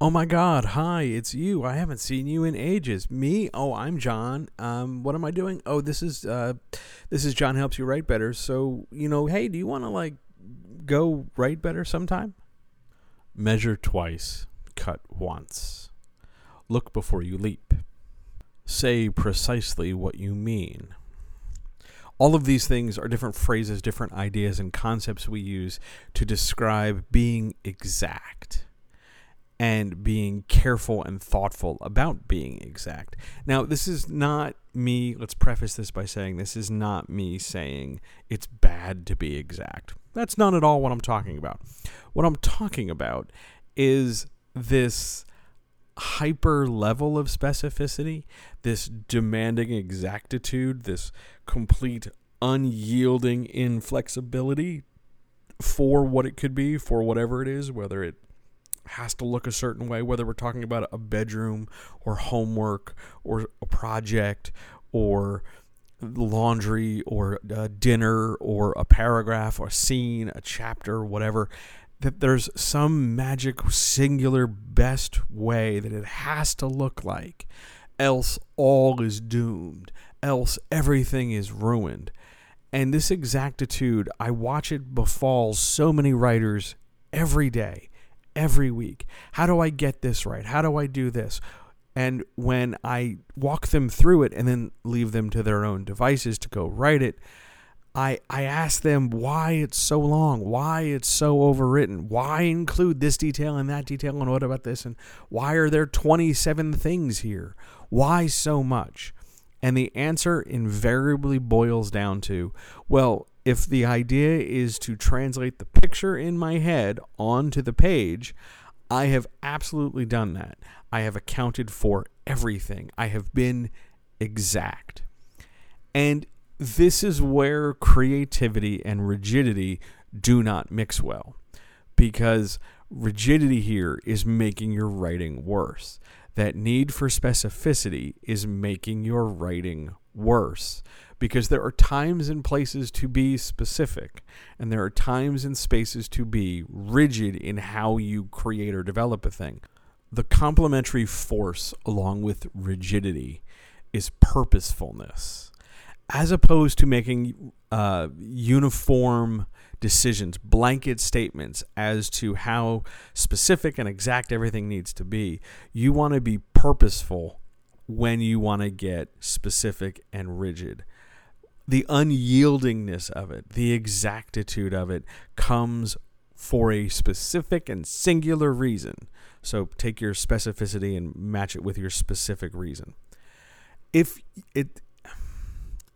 Oh my God, hi, it's you. I haven't seen you in ages. Me? Oh, I'm John. What am I doing? Oh, this is John Helps You Write Better. So, hey, do you want to, go write better sometime? Measure twice. Cut once. Look before you leap. Say precisely what you mean. All of these things are different phrases, different ideas, and concepts we use to describe being exact. And being careful and thoughtful about being exact. Now, this is not me, let's preface this by saying this is not me saying it's bad to be exact. That's not at all what I'm talking about. What I'm talking about is this hyper level of specificity, this demanding exactitude, this complete unyielding inflexibility for what it could be, for whatever it is, whether it has to look a certain way, whether we're talking about a bedroom or homework or a project or laundry or a dinner or a paragraph or a scene, a chapter, whatever, that there's some magic singular best way that it has to look like, else all is doomed, else everything is ruined. And this exactitude, I watch it befall so many writers every day. Every week. How do I get this right? How do I do this? And when I walk them through it and then leave them to their own devices to go write it, I ask them why it's so long, why it's so overwritten, why include this detail and that detail, and what about this, and why are there 27 things here? Why so much? And the answer invariably boils down to, well, if the idea is to translate the picture in my head onto the page, I have absolutely done that. I have accounted for everything. I have been exact. And this is where creativity and rigidity do not mix well, because rigidity here is making your writing worse. That need for specificity is making your writing worse, because there are times and places to be specific, and there are times and spaces to be rigid in how you create or develop a thing. The complementary force along with rigidity is purposefulness, as opposed to making uniform decisions, blanket statements as to how specific and exact everything needs to be. You want to be purposeful when you want to get specific and rigid. The unyieldingness of it, the exactitude of it, comes for a specific and singular reason. So take your specificity and match it with your specific reason.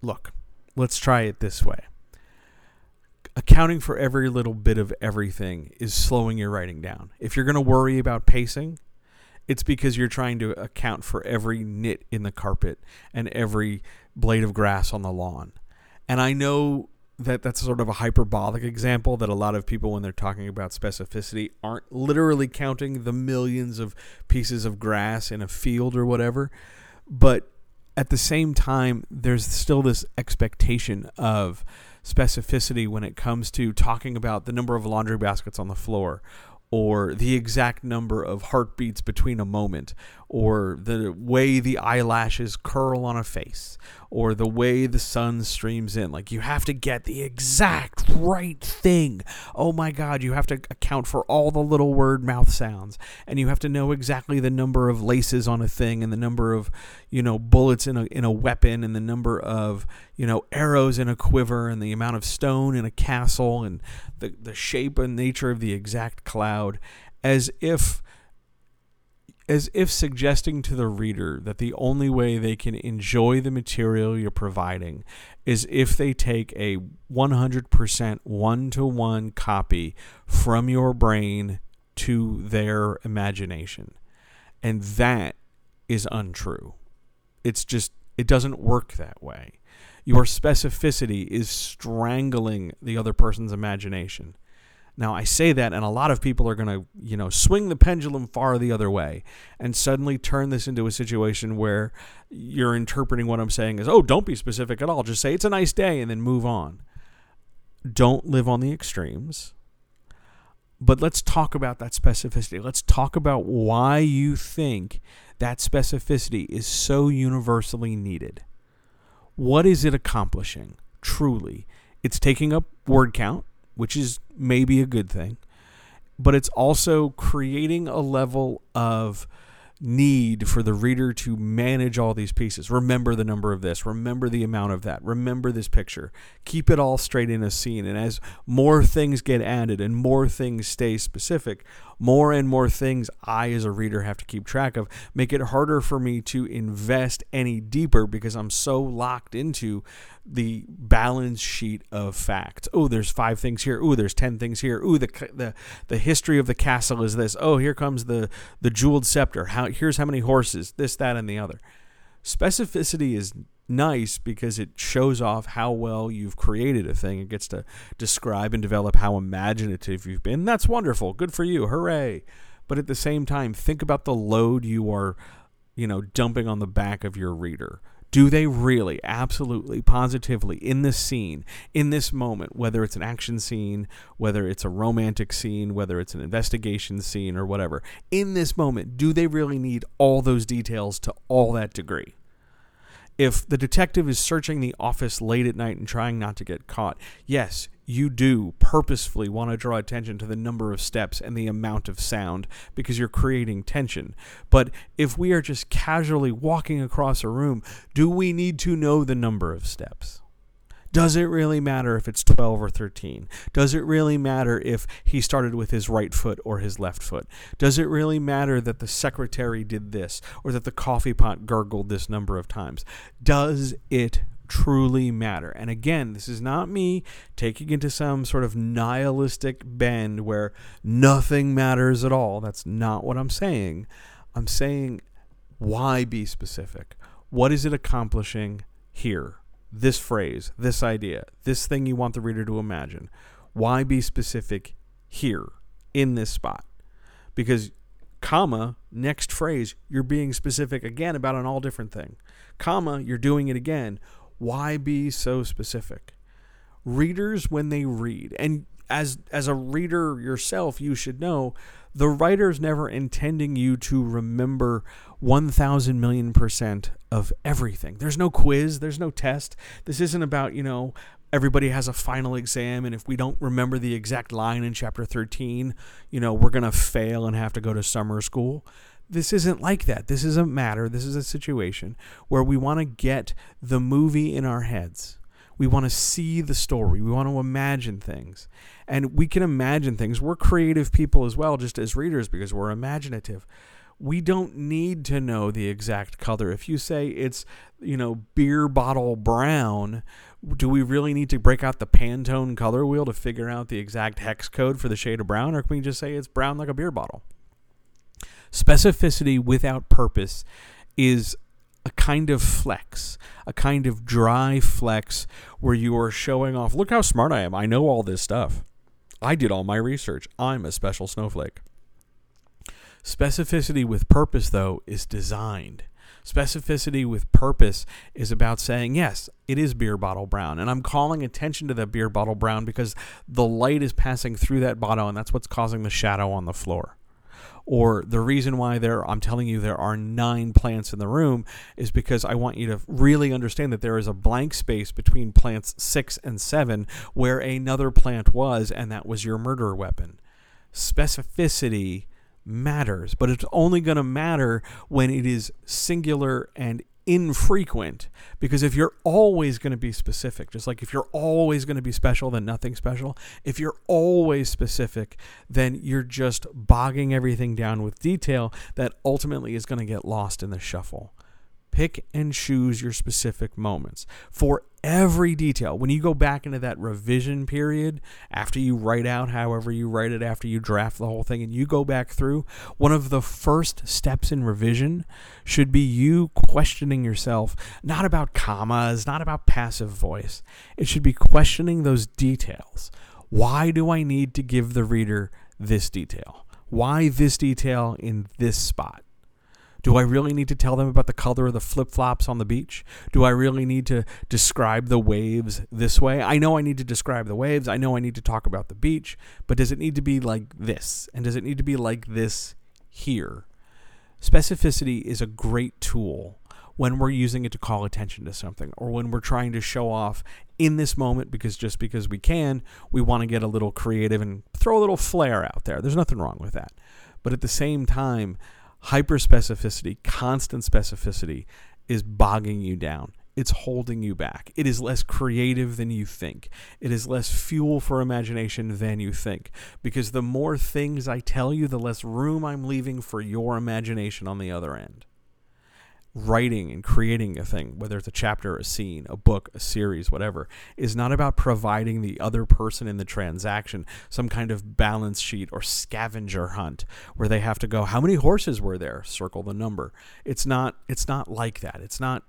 Look, let's try it this way. Accounting for every little bit of everything is slowing your writing down. If you're going to worry about pacing, it's because you're trying to account for every nit in the carpet and every blade of grass on the lawn. And I know that that's sort of a hyperbolic example, that a lot of people, when they're talking about specificity, aren't literally counting the millions of pieces of grass in a field or whatever. But at the same time, there's still this expectation of specificity when it comes to talking about the number of laundry baskets on the floor, or the exact number of heartbeats between a moment, or the way the eyelashes curl on a face, or the way the sun streams in. You have to get the exact right thing. Oh my God, you have to account for all the little word mouth sounds, and you have to know exactly the number of laces on a thing, and the number of, bullets in a weapon, and the number of, arrows in a quiver, and the amount of stone in a castle, and the shape and nature of the exact cloud. As if suggesting to the reader that the only way they can enjoy the material you're providing is if they take a 100% one-to-one copy from your brain to their imagination. And that is untrue. It's just, it doesn't work that way. Your specificity is strangling the other person's imagination. Now, I say that, and a lot of people are going to, swing the pendulum far the other way and suddenly turn this into a situation where you're interpreting what I'm saying as, oh, don't be specific at all. Just say it's a nice day and then move on. Don't live on the extremes. But let's talk about that specificity. Let's talk about why you think that specificity is so universally needed. What is it accomplishing, truly? It's taking up word count, which is maybe a good thing, but it's also creating a level of need for the reader to manage all these pieces. Remember the number of this, remember the amount of that, remember this picture. Keep it all straight in a scene, and as more things get added and more things stay specific, more and more things I as a reader have to keep track of make it harder for me to invest any deeper because I'm so locked into the balance sheet of facts. Oh, there's 5 things here. Oh, there's 10 things here. Oh, the history of the castle is this. Oh, here comes the jeweled scepter. Here's how many horses, this, that, and the other. Specificity is nice because it shows off how well you've created a thing. It gets to describe and develop how imaginative you've been. That's wonderful. Good for you. Hooray. But at the same time, think about the load you are, dumping on the back of your reader. Do they really, absolutely, positively, in this scene, in this moment, whether it's an action scene, whether it's a romantic scene, whether it's an investigation scene or whatever, in this moment, do they really need all those details to all that degree? If the detective is searching the office late at night and trying not to get caught, yes, you do purposefully want to draw attention to the number of steps and the amount of sound because you're creating tension. But if we are just casually walking across a room, do we need to know the number of steps? Does it really matter if it's 12 or 13? Does it really matter if he started with his right foot or his left foot? Does it really matter that the secretary did this or that the coffee pot gurgled this number of times? Does it truly matter? And again, this is not me taking into some sort of nihilistic bend where nothing matters at all. That's not what I'm saying. I'm saying, why be specific? What is it accomplishing here? This phrase, this idea, this thing you want the reader to imagine. Why be specific here in this spot? Because comma, next phrase, you're being specific again about an all different thing. Comma, you're doing it again. Why be so specific? Readers, when they read, and as a reader yourself, you should know the writer's never intending you to remember 1,000,000,000% of everything. There's no quiz. There's no test. This isn't about, everybody has a final exam, and if we don't remember the exact line in chapter 13, we're going to fail and have to go to summer school. This isn't like that. This is a matter. This is a situation where we want to get the movie in our heads. We want to see the story. We want to imagine things. And we can imagine things. We're creative people as well, just as readers, because we're imaginative. We don't need to know the exact color. If you say it's, beer bottle brown, do we really need to break out the Pantone color wheel to figure out the exact hex code for the shade of brown? Or can we just say it's brown like a beer bottle? Specificity without purpose is a kind of flex, a kind of dry flex where you are showing off, look how smart I am. I know all this stuff. I did all my research. I'm a special snowflake. Specificity with purpose, though, is designed. Specificity with purpose is about saying, yes, it is beer bottle brown. And I'm calling attention to the beer bottle brown because the light is passing through that bottle, and that's what's causing the shadow on the floor. Or the reason why I'm telling you there are 9 plants in the room is because I want you to really understand that there is a blank space between plants 6 and 7 where another plant was, and that was your murder weapon. Specificity matters, but it's only going to matter when it is singular and infrequent, because if you're always going to be specific, just like if you're always going to be special, then nothing special. If you're always specific, then you're just bogging everything down with detail that ultimately is going to get lost in the shuffle. Pick and choose your specific moments for every detail. When you go back into that revision period, after you write out however you write it, after you draft the whole thing and you go back through, one of the first steps in revision should be you questioning yourself, not about commas, not about passive voice. It should be questioning those details. Why do I need to give the reader this detail? Why this detail in this spot? Do I really need to tell them about the color of the flip-flops on the beach? Do I really need to describe the waves this way? I know I need to describe the waves. I know I need to talk about the beach. But does it need to be like this? And does it need to be like this here? Specificity is a great tool when we're using it to call attention to something, or when we're trying to show off in this moment, because just because we can, we want to get a little creative and throw a little flair out there. There's nothing wrong with that. But at the same time, hyperspecificity, constant specificity, is bogging you down. It's holding you back. It is less creative than you think. It is less fuel for imagination than you think. Because the more things I tell you, the less room I'm leaving for your imagination on the other end. Writing and creating a thing, whether it's a chapter, a scene, a book, a series, whatever, is not about providing the other person in the transaction some kind of balance sheet or scavenger hunt where they have to go, how many horses were there? Circle the number. It's not like that. It's not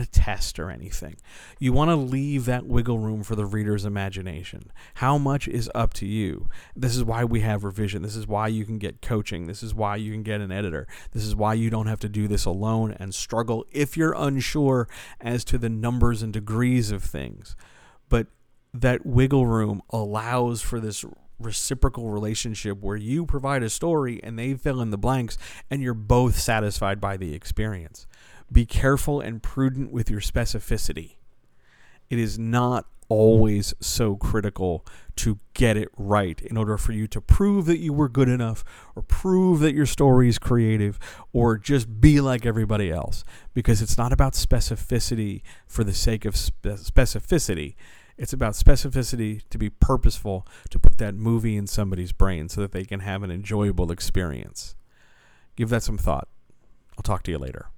a test or anything. You want to leave that wiggle room for the reader's imagination. How much is up to you? This is why we have revision. This is why you can get coaching. This is why you can get an editor. This is why you don't have to do this alone and struggle if you're unsure as to the numbers and degrees of things. But that wiggle room allows for this reciprocal relationship where you provide a story and they fill in the blanks and you're both satisfied by the experience. Be careful and prudent with your specificity. It is not always so critical to get it right in order for you to prove that you were good enough or prove that your story is creative or just be like everybody else, because it's not about specificity for the sake of specificity. It's about specificity to be purposeful, to put that movie in somebody's brain so that they can have an enjoyable experience. Give that some thought. I'll talk to you later.